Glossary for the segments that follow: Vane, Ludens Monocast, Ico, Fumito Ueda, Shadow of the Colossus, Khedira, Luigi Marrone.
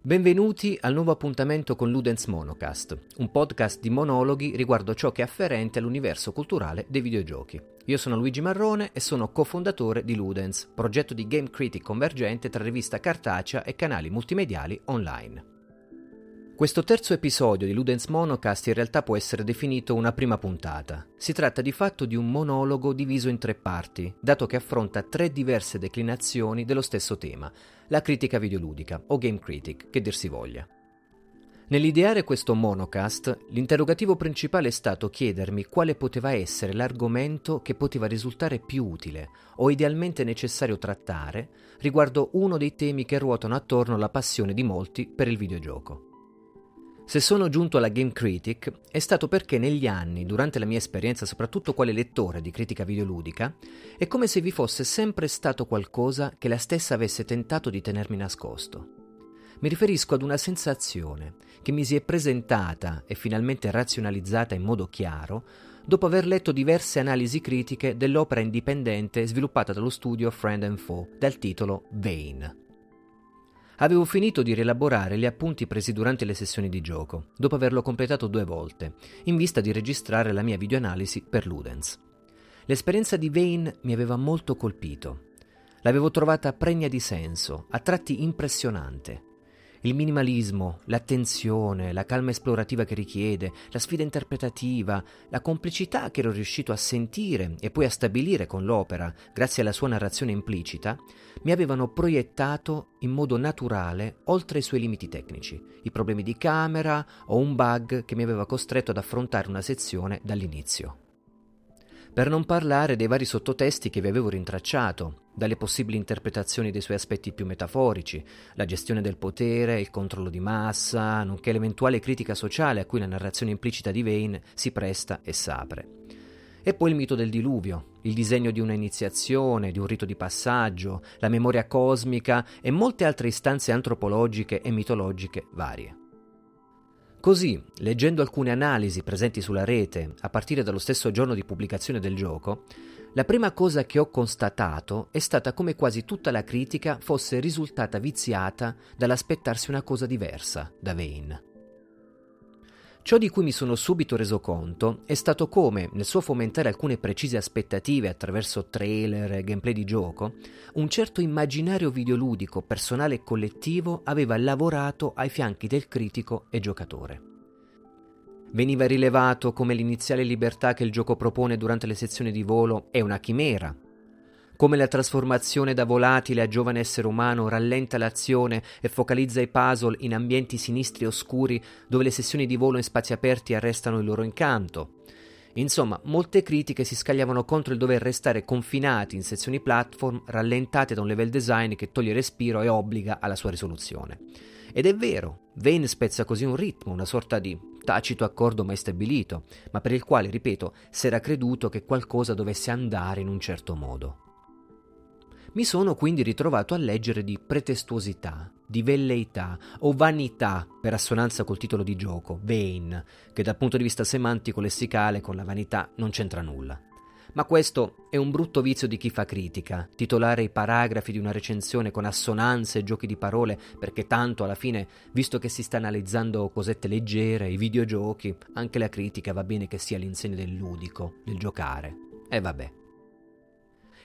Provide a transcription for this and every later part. Benvenuti al nuovo appuntamento con Ludens Monocast, un podcast di monologhi riguardo ciò che è afferente all'universo culturale dei videogiochi. Io sono Luigi Marrone e sono cofondatore di Ludens, progetto di game critic convergente tra rivista cartacea e canali multimediali online. Questo terzo episodio di Ludens Monocast in realtà può essere definito una prima puntata. Si tratta di fatto di un monologo diviso in tre parti, dato che affronta tre diverse declinazioni dello stesso tema, la critica videoludica, o game critic, che dir si voglia. Nell'ideare questo monocast, l'interrogativo principale è stato chiedermi quale poteva essere l'argomento che poteva risultare più utile o idealmente necessario trattare riguardo uno dei temi che ruotano attorno alla passione di molti per il videogioco. Se sono giunto alla Game Critic è stato perché negli anni, durante la mia esperienza soprattutto quale lettore di critica videoludica, è come se vi fosse sempre stato qualcosa che la stessa avesse tentato di tenermi nascosto. Mi riferisco ad una sensazione che mi si è presentata e finalmente razionalizzata in modo chiaro dopo aver letto diverse analisi critiche dell'opera indipendente sviluppata dallo studio Friend & Foe dal titolo Vane. Avevo finito di rielaborare gli appunti presi durante le sessioni di gioco, dopo averlo completato 2 volte, in vista di registrare la mia videoanalisi per Ludens. L'esperienza di Vane mi aveva molto colpito. L'avevo trovata pregna di senso, a tratti impressionante. Il minimalismo, l'attenzione, la calma esplorativa che richiede, la sfida interpretativa, la complicità che ero riuscito a sentire e poi a stabilire con l'opera, grazie alla sua narrazione implicita, mi avevano proiettato in modo naturale oltre i suoi limiti tecnici, i problemi di camera o un bug che mi aveva costretto ad affrontare una sezione dall'inizio. Per non parlare dei vari sottotesti che vi avevo rintracciato, dalle possibili interpretazioni dei suoi aspetti più metaforici, la gestione del potere, il controllo di massa, nonché l'eventuale critica sociale a cui la narrazione implicita di Vane si presta e s'apre. E poi il mito del diluvio, il disegno di una iniziazione, di un rito di passaggio, la memoria cosmica e molte altre istanze antropologiche e mitologiche varie. Così, leggendo alcune analisi presenti sulla rete, a partire dallo stesso giorno di pubblicazione del gioco, la prima cosa che ho constatato è stata come quasi tutta la critica fosse risultata viziata dall'aspettarsi una cosa diversa da Vane. Ciò di cui mi sono subito reso conto è stato come, nel suo fomentare alcune precise aspettative attraverso trailer e gameplay di gioco, un certo immaginario videoludico, personale e collettivo aveva lavorato ai fianchi del critico e giocatore. Veniva rilevato come l'iniziale libertà che il gioco propone durante le sezioni di volo è una chimera, come la trasformazione da volatile a giovane essere umano rallenta l'azione e focalizza i puzzle in ambienti sinistri e oscuri dove le sessioni di volo in spazi aperti arrestano il loro incanto. Insomma, molte critiche si scagliavano contro il dover restare confinati in sezioni platform rallentate da un level design che toglie respiro e obbliga alla sua risoluzione. Ed è vero, Vane spezza così un ritmo, una sorta di tacito accordo mai stabilito, ma per il quale, ripeto, s'era creduto che qualcosa dovesse andare in un certo modo. Mi sono quindi ritrovato a leggere di pretestuosità, di velleità o vanità per assonanza col titolo di gioco, Vane, che dal punto di vista semantico lessicale con la vanità non c'entra nulla. Ma questo è un brutto vizio di chi fa critica, titolare i paragrafi di una recensione con assonanze e giochi di parole perché tanto alla fine, visto che si sta analizzando cosette leggere, i videogiochi, anche la critica va bene che sia l'insegna del ludico, del giocare. E vabbè.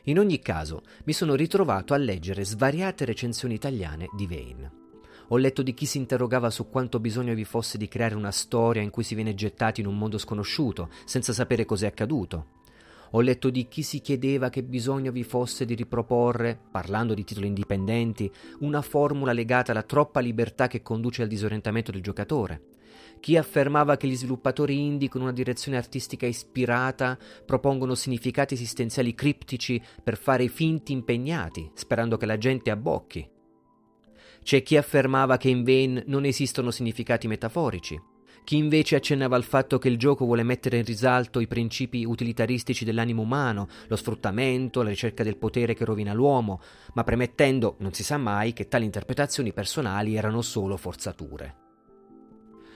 In ogni caso, mi sono ritrovato a leggere svariate recensioni italiane di Vane. Ho letto di chi si interrogava su quanto bisogno vi fosse di creare una storia in cui si viene gettati in un mondo sconosciuto, senza sapere cos'è accaduto. Ho letto di chi si chiedeva che bisogno vi fosse di riproporre, parlando di titoli indipendenti, una formula legata alla troppa libertà che conduce al disorientamento del giocatore. Chi affermava che gli sviluppatori indie con una direzione artistica ispirata propongono significati esistenziali criptici per fare i finti impegnati, sperando che la gente abbocchi. C'è chi affermava che in Vane non esistono significati metaforici. Chi invece accennava al fatto che il gioco vuole mettere in risalto i principi utilitaristici dell'animo umano, lo sfruttamento, la ricerca del potere che rovina l'uomo, ma premettendo, non si sa mai, che tali interpretazioni personali erano solo forzature.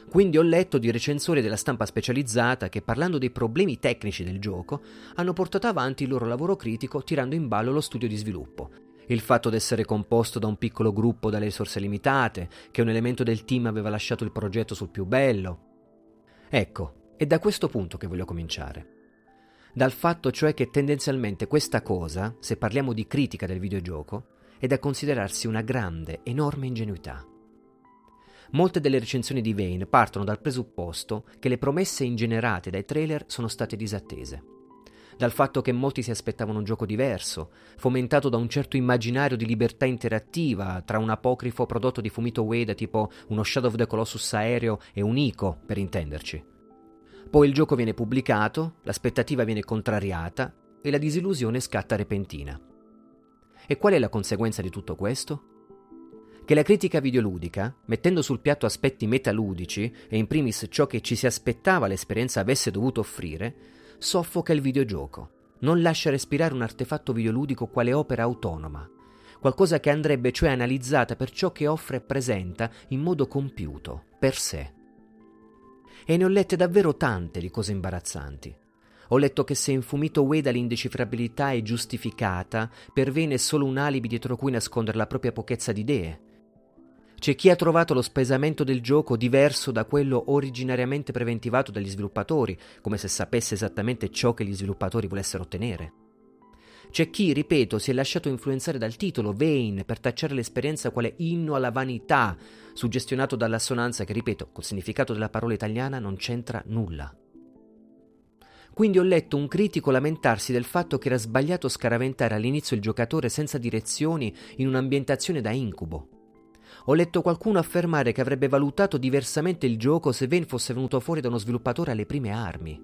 Quindi ho letto di recensori della stampa specializzata che, parlando dei problemi tecnici del gioco, hanno portato avanti il loro lavoro critico tirando in ballo lo studio di sviluppo. Il fatto d'essere composto da un piccolo gruppo dalle risorse limitate, che un elemento del team aveva lasciato il progetto sul più bello. Ecco, è da questo punto che voglio cominciare. Dal fatto cioè che tendenzialmente questa cosa, se parliamo di critica del videogioco, è da considerarsi una grande, enorme ingenuità. Molte delle recensioni di Vane partono dal presupposto che le promesse ingenerate dai trailer sono state disattese. Dal fatto che molti si aspettavano un gioco diverso, fomentato da un certo immaginario di libertà interattiva tra un apocrifo prodotto di Fumito Ueda tipo uno Shadow of the Colossus aereo e un Ico, per intenderci. Poi il gioco viene pubblicato, l'aspettativa viene contrariata e la disillusione scatta repentina. E qual è la conseguenza di tutto questo? Che la critica videoludica, mettendo sul piatto aspetti metaludici e in primis ciò che ci si aspettava l'esperienza avesse dovuto offrire, soffoca il videogioco, non lascia respirare un artefatto videoludico quale opera autonoma, qualcosa che andrebbe cioè analizzata per ciò che offre e presenta in modo compiuto, per sé. E ne ho lette davvero tante di cose imbarazzanti. Ho letto che se in Fumito Ueda l'indecifrabilità è giustificata, per Vane è solo un alibi dietro cui nascondere la propria pochezza di idee. C'è chi ha trovato lo spesamento del gioco diverso da quello originariamente preventivato dagli sviluppatori, come se sapesse esattamente ciò che gli sviluppatori volessero ottenere. C'è chi, ripeto, si è lasciato influenzare dal titolo Vane per tacciare l'esperienza quale inno alla vanità, suggestionato dall'assonanza che, ripeto, col significato della parola italiana non c'entra nulla. Quindi ho letto un critico lamentarsi del fatto che era sbagliato scaraventare all'inizio il giocatore senza direzioni in un'ambientazione da incubo. Ho letto qualcuno affermare che avrebbe valutato diversamente il gioco se Vane fosse venuto fuori da uno sviluppatore alle prime armi.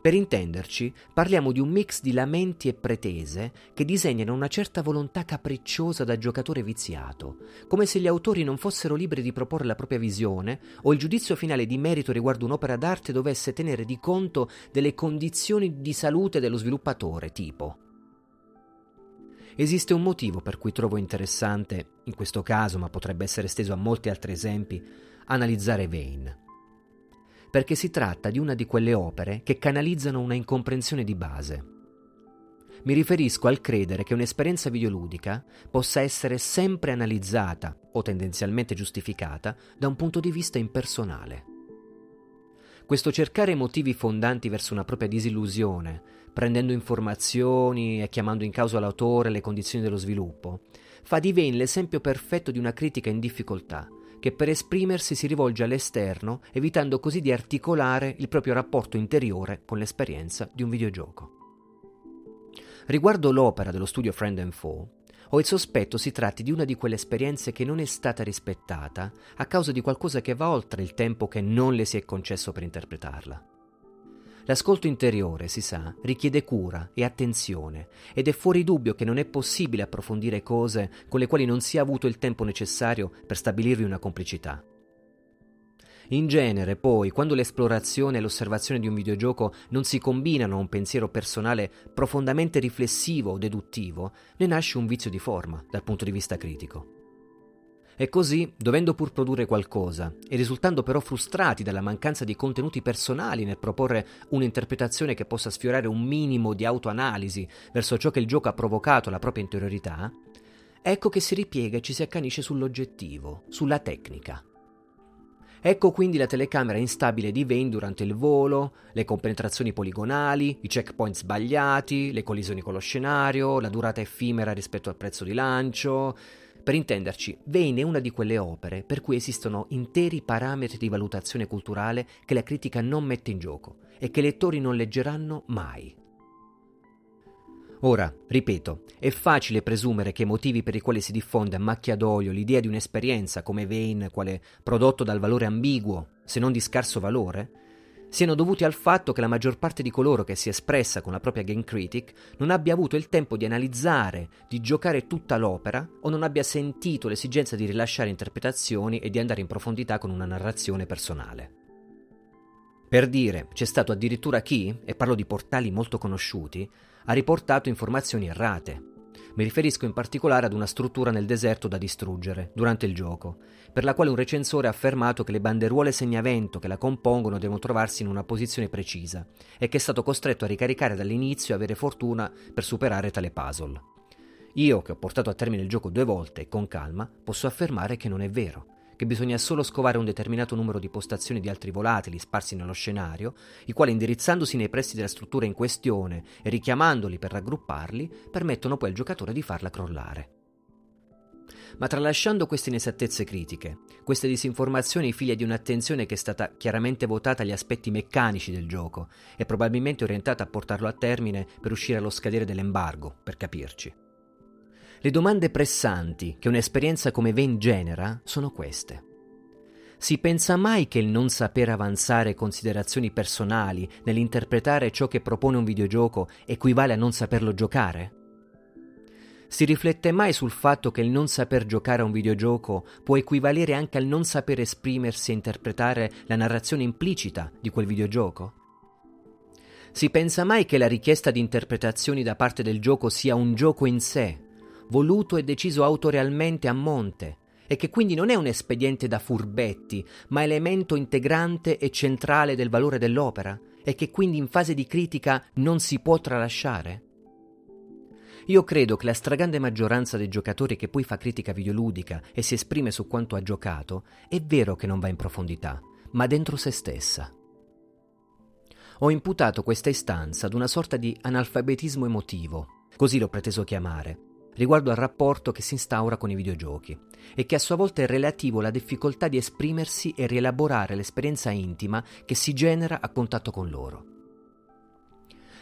Per intenderci, parliamo di un mix di lamenti e pretese che disegnano una certa volontà capricciosa da giocatore viziato, come se gli autori non fossero liberi di proporre la propria visione o il giudizio finale di merito riguardo un'opera d'arte dovesse tenere di conto delle condizioni di salute dello sviluppatore, tipo. Esiste un motivo per cui trovo interessante, in questo caso, ma potrebbe essere esteso a molti altri esempi, analizzare Vane. Perché si tratta di una di quelle opere che canalizzano una incomprensione di base. Mi riferisco al credere che un'esperienza videoludica possa essere sempre analizzata, o tendenzialmente giustificata, da un punto di vista impersonale. Questo cercare motivi fondanti verso una propria disillusione, prendendo informazioni e chiamando in causa l'autore e le condizioni dello sviluppo, fa di Vane l'esempio perfetto di una critica in difficoltà, che per esprimersi si rivolge all'esterno, evitando così di articolare il proprio rapporto interiore con l'esperienza di un videogioco. Riguardo l'opera dello studio Friend & Foe, ho il sospetto si tratti di una di quelle esperienze che non è stata rispettata a causa di qualcosa che va oltre il tempo che non le si è concesso per interpretarla. L'ascolto interiore, si sa, richiede cura e attenzione ed è fuori dubbio che non è possibile approfondire cose con le quali non si è avuto il tempo necessario per stabilirvi una complicità. In genere, poi, quando l'esplorazione e l'osservazione di un videogioco non si combinano a un pensiero personale profondamente riflessivo o deduttivo, ne nasce un vizio di forma dal punto di vista critico. E così, dovendo pur produrre qualcosa, e risultando però frustrati dalla mancanza di contenuti personali nel proporre un'interpretazione che possa sfiorare un minimo di autoanalisi verso ciò che il gioco ha provocato alla propria interiorità, ecco che si ripiega e ci si accanisce sull'oggettivo, sulla tecnica. Ecco quindi la telecamera instabile di Vane durante il volo, le compenetrazioni poligonali, i checkpoint sbagliati, le collisioni con lo scenario, la durata effimera rispetto al prezzo di lancio. Per intenderci, Vane è una di quelle opere per cui esistono interi parametri di valutazione culturale che la critica non mette in gioco e che i lettori non leggeranno mai. Ora, ripeto, è facile presumere che i motivi per i quali si diffonde a macchia d'olio l'idea di un'esperienza come Vane, quale prodotto dal valore ambiguo, se non di scarso valore, siano dovuti al fatto che la maggior parte di coloro che si è espressa con la propria game critic non abbia avuto il tempo di analizzare, di giocare tutta l'opera o non abbia sentito l'esigenza di rilasciare interpretazioni e di andare in profondità con una narrazione personale. Per dire, c'è stato addirittura chi, e parlo di portali molto conosciuti, ha riportato informazioni errate, Mi riferisco in particolare ad una struttura nel deserto da distruggere, durante il gioco, per la quale un recensore ha affermato che le banderuole segnavento che la compongono devono trovarsi in una posizione precisa e che è stato costretto a ricaricare dall'inizio e avere fortuna per superare tale puzzle. Io, che ho portato a termine il gioco 2 volte e con calma, posso affermare che non è vero, che bisogna solo scovare un determinato numero di postazioni di altri volatili sparsi nello scenario, i quali, indirizzandosi nei pressi della struttura in questione e richiamandoli per raggrupparli, permettono poi al giocatore di farla crollare. Ma tralasciando queste inesattezze critiche, queste disinformazioni figlie di un'attenzione che è stata chiaramente votata agli aspetti meccanici del gioco e probabilmente orientata a portarlo a termine per uscire allo scadere dell'embargo, per capirci. Le domande pressanti che un'esperienza come Vane genera sono queste. Si pensa mai che il non saper avanzare considerazioni personali nell'interpretare ciò che propone un videogioco equivale a non saperlo giocare? Si riflette mai sul fatto che il non saper giocare a un videogioco può equivalere anche al non saper esprimersi e interpretare la narrazione implicita di quel videogioco? Si pensa mai che la richiesta di interpretazioni da parte del gioco sia un gioco in sé, voluto e deciso autorealmente a monte, e che quindi non è un espediente da furbetti, ma elemento integrante e centrale del valore dell'opera, e che quindi in fase di critica non si può tralasciare? Io credo che la stragrande maggioranza dei giocatori che poi fa critica videoludica e si esprime su quanto ha giocato, è vero che non va in profondità, ma dentro se stessa. Ho imputato questa istanza ad una sorta di analfabetismo emotivo, così l'ho preteso chiamare, riguardo al rapporto che si instaura con i videogiochi e che a sua volta è relativo alla difficoltà di esprimersi e rielaborare l'esperienza intima che si genera a contatto con loro.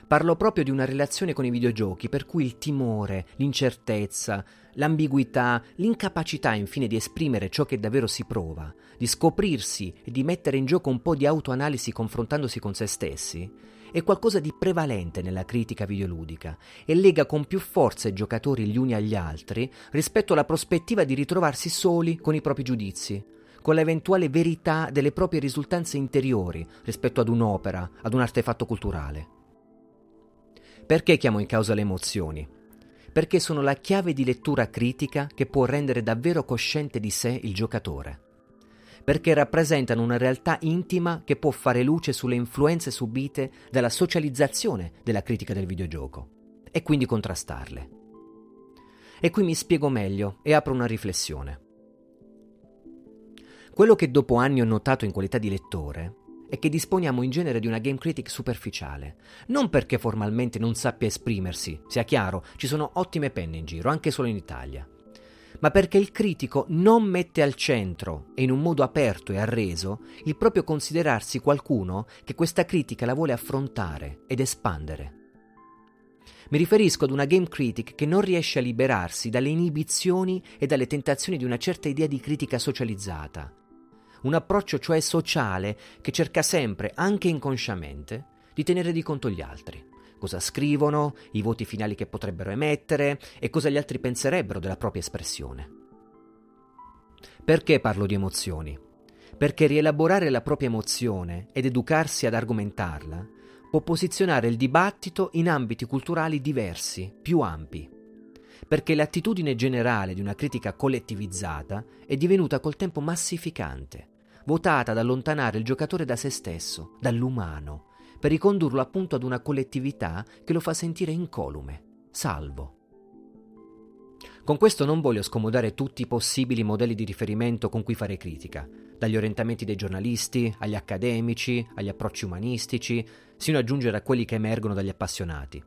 Parlo proprio di una relazione con i videogiochi per cui il timore, l'incertezza, l'ambiguità, l'incapacità infine di esprimere ciò che davvero si prova, di scoprirsi e di mettere in gioco un po' di autoanalisi confrontandosi con se stessi, è qualcosa di prevalente nella critica videoludica e lega con più forza i giocatori gli uni agli altri rispetto alla prospettiva di ritrovarsi soli con i propri giudizi, con l'eventuale verità delle proprie risultanze interiori rispetto ad un'opera, ad un artefatto culturale. Perché chiamo in causa le emozioni? Perché sono la chiave di lettura critica che può rendere davvero cosciente di sé il giocatore. Perché rappresentano una realtà intima che può fare luce sulle influenze subite dalla socializzazione della critica del videogioco, e quindi contrastarle. E qui mi spiego meglio e apro una riflessione. Quello che dopo anni ho notato in qualità di lettore è che disponiamo in genere di una game critic superficiale, non perché formalmente non sappia esprimersi, sia chiaro, ci sono ottime penne in giro, anche solo in Italia, ma perché il critico non mette al centro, e in un modo aperto e arreso, il proprio considerarsi qualcuno che questa critica la vuole affrontare ed espandere. Mi riferisco ad una game critic che non riesce a liberarsi dalle inibizioni e dalle tentazioni di una certa idea di critica socializzata, un approccio cioè sociale che cerca sempre, anche inconsciamente, di tenere di conto gli altri. Cosa scrivono, i voti finali che potrebbero emettere e cosa gli altri penserebbero della propria espressione. Perché parlo di emozioni? Perché rielaborare la propria emozione ed educarsi ad argomentarla può posizionare il dibattito in ambiti culturali diversi, più ampi. Perché l'attitudine generale di una critica collettivizzata è divenuta col tempo massificante, votata ad allontanare il giocatore da se stesso, dall'umano, per ricondurlo appunto ad una collettività che lo fa sentire incolume, salvo. Con questo non voglio scomodare tutti i possibili modelli di riferimento con cui fare critica, dagli orientamenti dei giornalisti, agli accademici, agli approcci umanistici, sino a giungere a quelli che emergono dagli appassionati.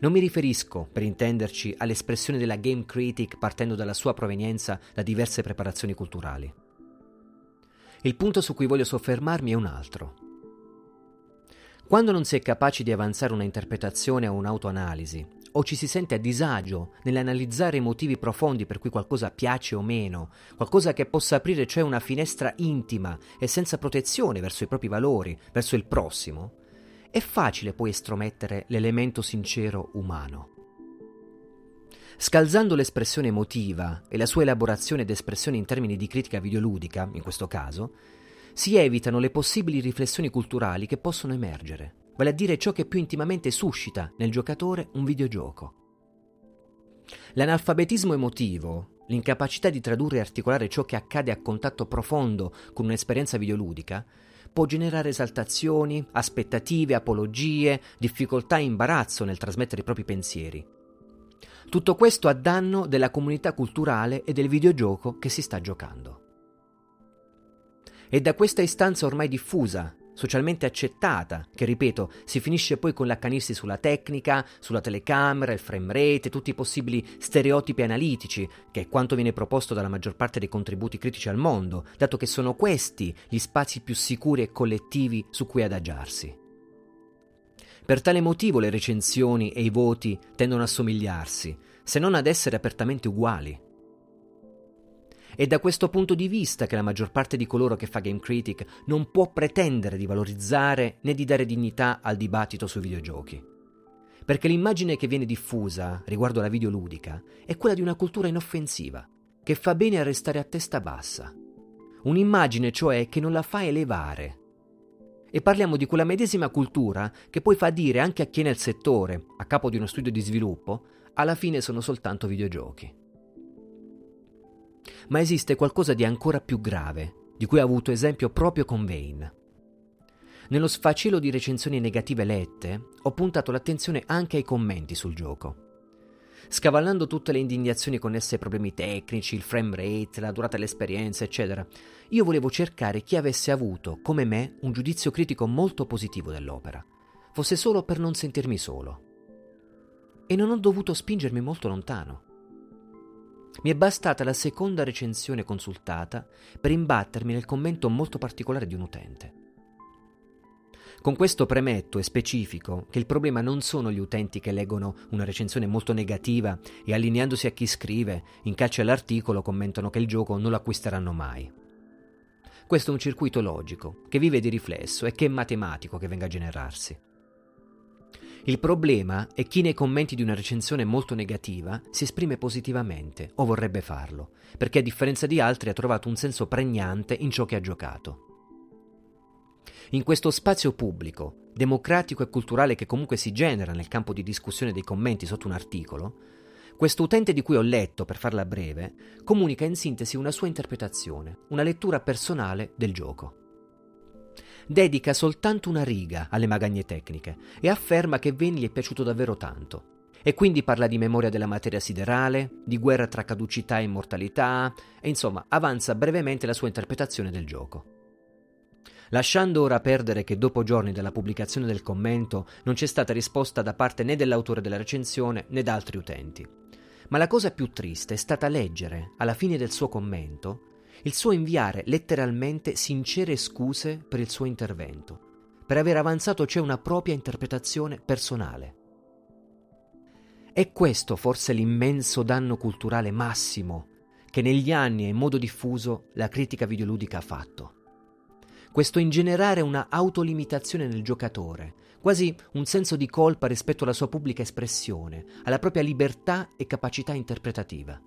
Non mi riferisco, per intenderci, all'espressione della game critic partendo dalla sua provenienza da diverse preparazioni culturali. Il punto su cui voglio soffermarmi è un altro. Quando non si è capaci di avanzare una interpretazione o un'autoanalisi, o ci si sente a disagio nell'analizzare i motivi profondi per cui qualcosa piace o meno, qualcosa che possa aprire cioè una finestra intima e senza protezione verso i propri valori, verso il prossimo, è facile poi estromettere l'elemento sincero umano. Scalzando l'espressione emotiva e la sua elaborazione ed espressione in termini di critica videoludica, in questo caso, si evitano le possibili riflessioni culturali che possono emergere, vale a dire ciò che più intimamente suscita nel giocatore un videogioco. L'analfabetismo emotivo, l'incapacità di tradurre e articolare ciò che accade a contatto profondo con un'esperienza videoludica, può generare esaltazioni, aspettative, apologie, difficoltà e imbarazzo nel trasmettere i propri pensieri. Tutto questo a danno della comunità culturale e del videogioco che si sta giocando. È da questa istanza ormai diffusa, socialmente accettata, che, ripeto, si finisce poi con l'accanirsi sulla tecnica, sulla telecamera, il frame rate, tutti i possibili stereotipi analitici, che è quanto viene proposto dalla maggior parte dei contributi critici al mondo, dato che sono questi gli spazi più sicuri e collettivi su cui adagiarsi. Per tale motivo le recensioni e i voti tendono a somigliarsi, se non ad essere apertamente uguali. È da questo punto di vista che la maggior parte di coloro che fa game critic non può pretendere di valorizzare né di dare dignità al dibattito sui videogiochi. Perché l'immagine che viene diffusa riguardo alla videoludica è quella di una cultura inoffensiva, che fa bene a restare a testa bassa. Un'immagine, cioè, che non la fa elevare. E parliamo di quella medesima cultura che poi fa dire anche a chi nel settore, a capo di uno studio di sviluppo, alla fine sono soltanto videogiochi. Ma esiste qualcosa di ancora più grave, di cui ha avuto esempio proprio con Vane. Nello sfacelo di recensioni negative lette, ho puntato l'attenzione anche ai commenti sul gioco. Scavallando tutte le indignazioni connesse ai problemi tecnici, il frame rate, la durata dell'esperienza, eccetera, io volevo cercare chi avesse avuto, come me, un giudizio critico molto positivo dell'opera, fosse solo per non sentirmi solo. E non ho dovuto spingermi molto lontano. Mi è bastata la seconda recensione consultata per imbattermi nel commento molto particolare di un utente. Con questo premetto e specifico che il problema non sono gli utenti che leggono una recensione molto negativa e allineandosi a chi scrive, in calce all'articolo commentano che il gioco non lo acquisteranno mai. Questo è un circuito logico che vive di riflesso e che è matematico che venga a generarsi. Il problema è chi nei commenti di una recensione molto negativa si esprime positivamente o vorrebbe farlo, perché a differenza di altri ha trovato un senso pregnante in ciò che ha giocato. In questo spazio pubblico, democratico e culturale che comunque si genera nel campo di discussione dei commenti sotto un articolo, questo utente di cui ho letto, per farla breve, comunica in sintesi una sua interpretazione, una lettura personale del gioco. Dedica soltanto una riga alle magagne tecniche e afferma che Vane gli è piaciuto davvero tanto. E quindi parla di memoria della materia siderale, di guerra tra caducità e immortalità, e insomma avanza brevemente la sua interpretazione del gioco. Lasciando ora perdere che dopo giorni dalla pubblicazione del commento non c'è stata risposta da parte né dell'autore della recensione né da altri utenti. Ma la cosa più triste è stata leggere, alla fine del suo commento, il suo inviare letteralmente sincere scuse per il suo intervento, per aver avanzato cioè una propria interpretazione personale. È questo forse l'immenso danno culturale massimo che negli anni e in modo diffuso la critica videoludica ha fatto. Questo ingenerare una autolimitazione nel giocatore, quasi un senso di colpa rispetto alla sua pubblica espressione, alla propria libertà e capacità interpretativa.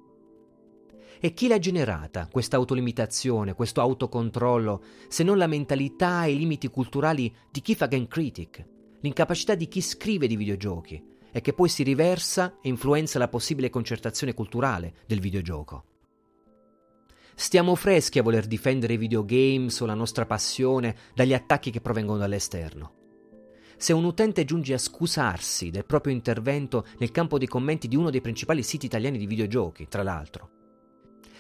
E chi l'ha generata, questa autolimitazione, questo autocontrollo, se non la mentalità e i limiti culturali di chi fa game critic, l'incapacità di chi scrive di videogiochi, e che poi si riversa e influenza la possibile concertazione culturale del videogioco? Stiamo freschi a voler difendere i videogames o la nostra passione dagli attacchi che provengono dall'esterno. Se un utente giunge a scusarsi del proprio intervento nel campo dei commenti di uno dei principali siti italiani di videogiochi, tra l'altro.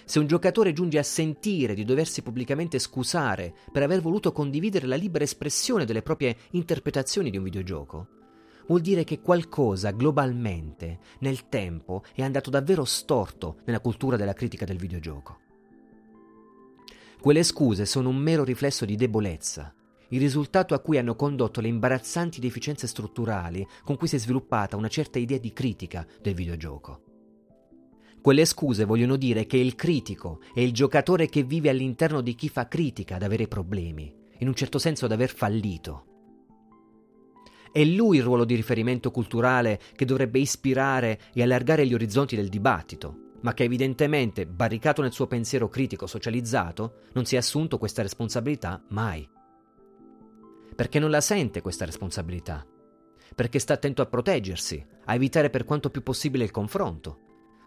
Se un giocatore giunge a sentire di doversi pubblicamente scusare per aver voluto condividere la libera espressione delle proprie interpretazioni di un videogioco, vuol dire che qualcosa globalmente, nel tempo, è andato davvero storto nella cultura della critica del videogioco. Quelle scuse sono un mero riflesso di debolezza, il risultato a cui hanno condotto le imbarazzanti deficienze strutturali con cui si è sviluppata una certa idea di critica del videogioco. Quelle scuse vogliono dire che il critico è il giocatore che vive all'interno di chi fa critica ad avere problemi, in un certo senso ad aver fallito. È lui il ruolo di riferimento culturale che dovrebbe ispirare e allargare gli orizzonti del dibattito, ma che evidentemente, barricato nel suo pensiero critico socializzato, non si è assunto questa responsabilità mai. Perché non la sente questa responsabilità? Perché sta attento a proteggersi, a evitare per quanto più possibile il confronto,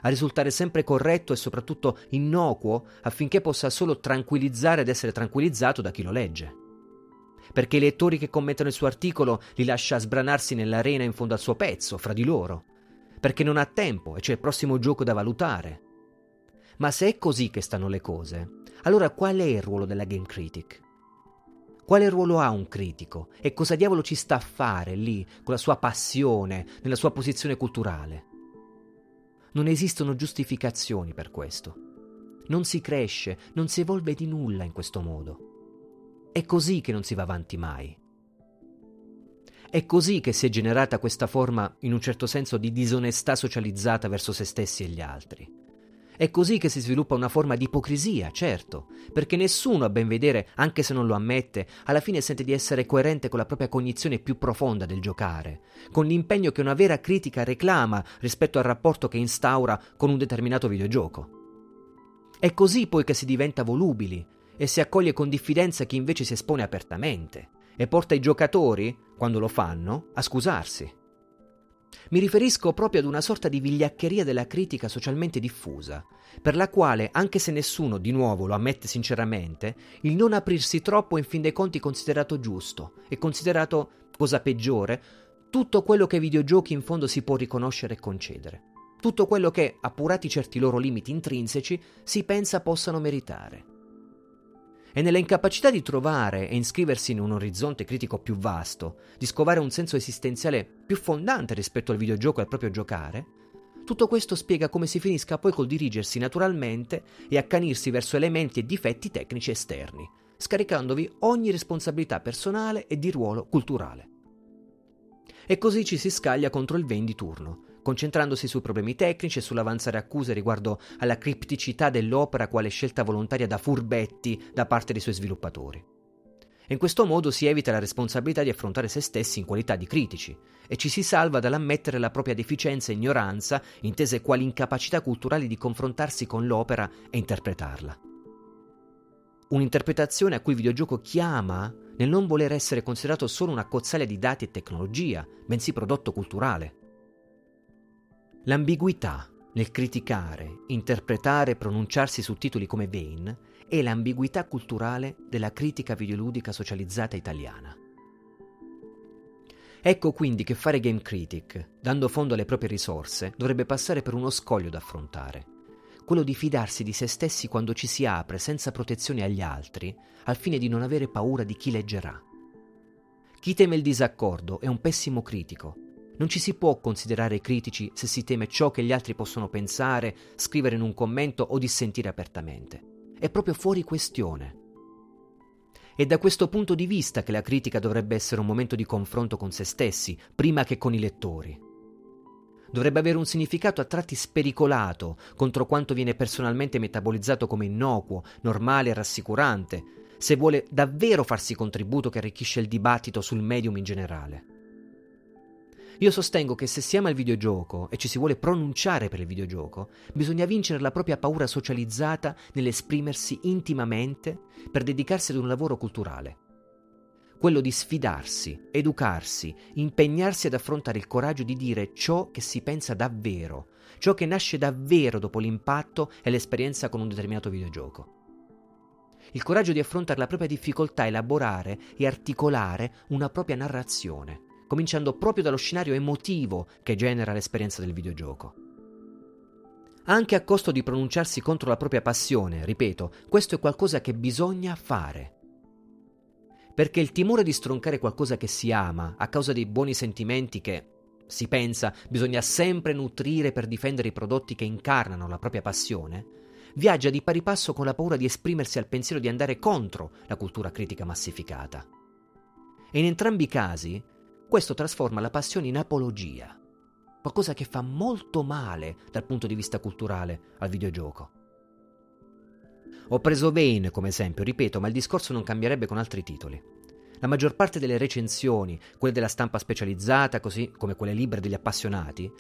a risultare sempre corretto e soprattutto innocuo, affinché possa solo tranquillizzare ed essere tranquillizzato da chi lo legge. Perché i lettori che commentano il suo articolo li lascia sbranarsi nell'arena in fondo al suo pezzo, fra di loro, perché non ha tempo e c'è il prossimo gioco da valutare. Ma se è così che stanno le cose, allora qual è il ruolo della game critic? Quale ruolo ha un critico e cosa diavolo ci sta a fare lì con la sua passione, nella sua posizione culturale? Non esistono giustificazioni per questo. Non si cresce, non si evolve di nulla in questo modo. È così che non si va avanti mai. È così che si è generata questa forma, in un certo senso, di disonestà socializzata verso se stessi e gli altri. È così che si sviluppa una forma di ipocrisia, certo, perché nessuno, a ben vedere, anche se non lo ammette, alla fine sente di essere coerente con la propria cognizione più profonda del giocare, con l'impegno che una vera critica reclama rispetto al rapporto che instaura con un determinato videogioco. È così poi che si diventa volubili e si accoglie con diffidenza chi invece si espone apertamente e porta i giocatori, quando lo fanno, a scusarsi. Mi riferisco proprio ad una sorta di vigliaccheria della critica socialmente diffusa, per la quale, anche se nessuno di nuovo lo ammette sinceramente, il non aprirsi troppo è in fin dei conti considerato giusto e considerato, cosa peggiore, tutto quello che ai videogiochi in fondo si può riconoscere e concedere, tutto quello che, appurati certi loro limiti intrinseci, si pensa possano meritare. E nella incapacità di trovare e iscriversi in un orizzonte critico più vasto, di scovare un senso esistenziale più fondante rispetto al videogioco e al proprio giocare, tutto questo spiega come si finisca poi col dirigersi naturalmente e accanirsi verso elementi e difetti tecnici esterni, scaricandovi ogni responsabilità personale e di ruolo culturale. E così ci si scaglia contro il Vane di turno, concentrandosi sui problemi tecnici e sull'avanzare accuse riguardo alla cripticità dell'opera quale scelta volontaria da furbetti da parte dei suoi sviluppatori. In questo modo si evita la responsabilità di affrontare se stessi in qualità di critici e ci si salva dall'ammettere la propria deficienza e ignoranza, intese quali incapacità culturali di confrontarsi con l'opera e interpretarla. Un'interpretazione a cui il videogioco chiama nel non voler essere considerato solo una cozzaglia di dati e tecnologia, bensì prodotto culturale. L'ambiguità nel criticare, interpretare e pronunciarsi su titoli come Vane è l'ambiguità culturale della critica videoludica socializzata italiana. Ecco quindi che fare game critic, dando fondo alle proprie risorse, dovrebbe passare per uno scoglio da affrontare, quello di fidarsi di se stessi quando ci si apre senza protezione agli altri, al fine di non avere paura di chi leggerà. Chi teme il disaccordo è un pessimo critico. Non ci si può considerare critici se si teme ciò che gli altri possono pensare, scrivere in un commento o dissentire apertamente. È proprio fuori questione. È da questo punto di vista che la critica dovrebbe essere un momento di confronto con se stessi, prima che con i lettori. Dovrebbe avere un significato a tratti spericolato contro quanto viene personalmente metabolizzato come innocuo, normale e rassicurante, se vuole davvero farsi contributo che arricchisce il dibattito sul medium in generale. Io sostengo che se si ama il videogioco e ci si vuole pronunciare per il videogioco, bisogna vincere la propria paura socializzata nell'esprimersi intimamente per dedicarsi ad un lavoro culturale. Quello di sfidarsi, educarsi, impegnarsi ad affrontare il coraggio di dire ciò che si pensa davvero, ciò che nasce davvero dopo l'impatto e l'esperienza con un determinato videogioco. Il coraggio di affrontare la propria difficoltà a elaborare e articolare una propria narrazione, cominciando proprio dallo scenario emotivo che genera l'esperienza del videogioco. Anche a costo di pronunciarsi contro la propria passione, ripeto, questo è qualcosa che bisogna fare. Perché il timore di stroncare qualcosa che si ama a causa dei buoni sentimenti che, si pensa, bisogna sempre nutrire per difendere i prodotti che incarnano la propria passione, viaggia di pari passo con la paura di esprimersi al pensiero di andare contro la cultura critica massificata. E in entrambi i casi, questo trasforma la passione in apologia, qualcosa che fa molto male dal punto di vista culturale al videogioco. Ho preso Vane come esempio, ripeto, ma il discorso non cambierebbe con altri titoli. La maggior parte delle recensioni, quelle della stampa specializzata, così come quelle libere degli appassionati,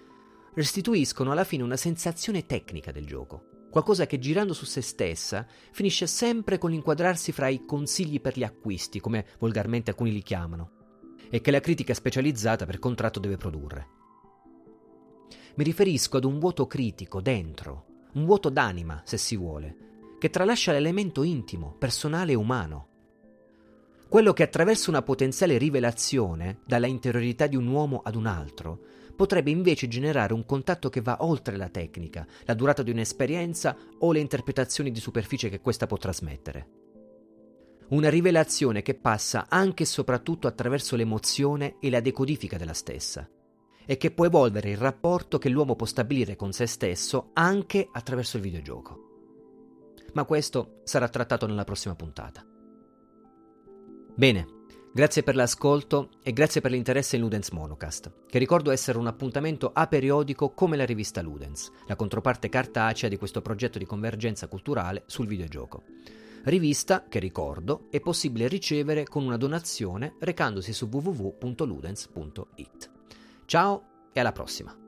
restituiscono alla fine una sensazione tecnica del gioco, qualcosa che girando su se stessa finisce sempre con l'inquadrarsi fra i consigli per gli acquisti, come volgarmente alcuni li chiamano, e che la critica specializzata per contratto deve produrre. Mi riferisco ad un vuoto critico dentro, un vuoto d'anima, se si vuole, che tralascia l'elemento intimo, personale e umano. Quello che attraverso una potenziale rivelazione, dalla interiorità di un uomo ad un altro, potrebbe invece generare un contatto che va oltre la tecnica, la durata di un'esperienza o le interpretazioni di superficie che questa può trasmettere. Una rivelazione che passa anche e soprattutto attraverso l'emozione e la decodifica della stessa, e che può evolvere il rapporto che l'uomo può stabilire con se stesso anche attraverso il videogioco. Ma questo sarà trattato nella prossima puntata. Bene, grazie per l'ascolto e grazie per l'interesse in Ludens Monocast, che ricordo essere un appuntamento aperiodico come la rivista Ludens, la controparte cartacea di questo progetto di convergenza culturale sul videogioco. Rivista che, ricordo, è possibile ricevere con una donazione recandosi su www.ludens.it. Ciao e alla prossima!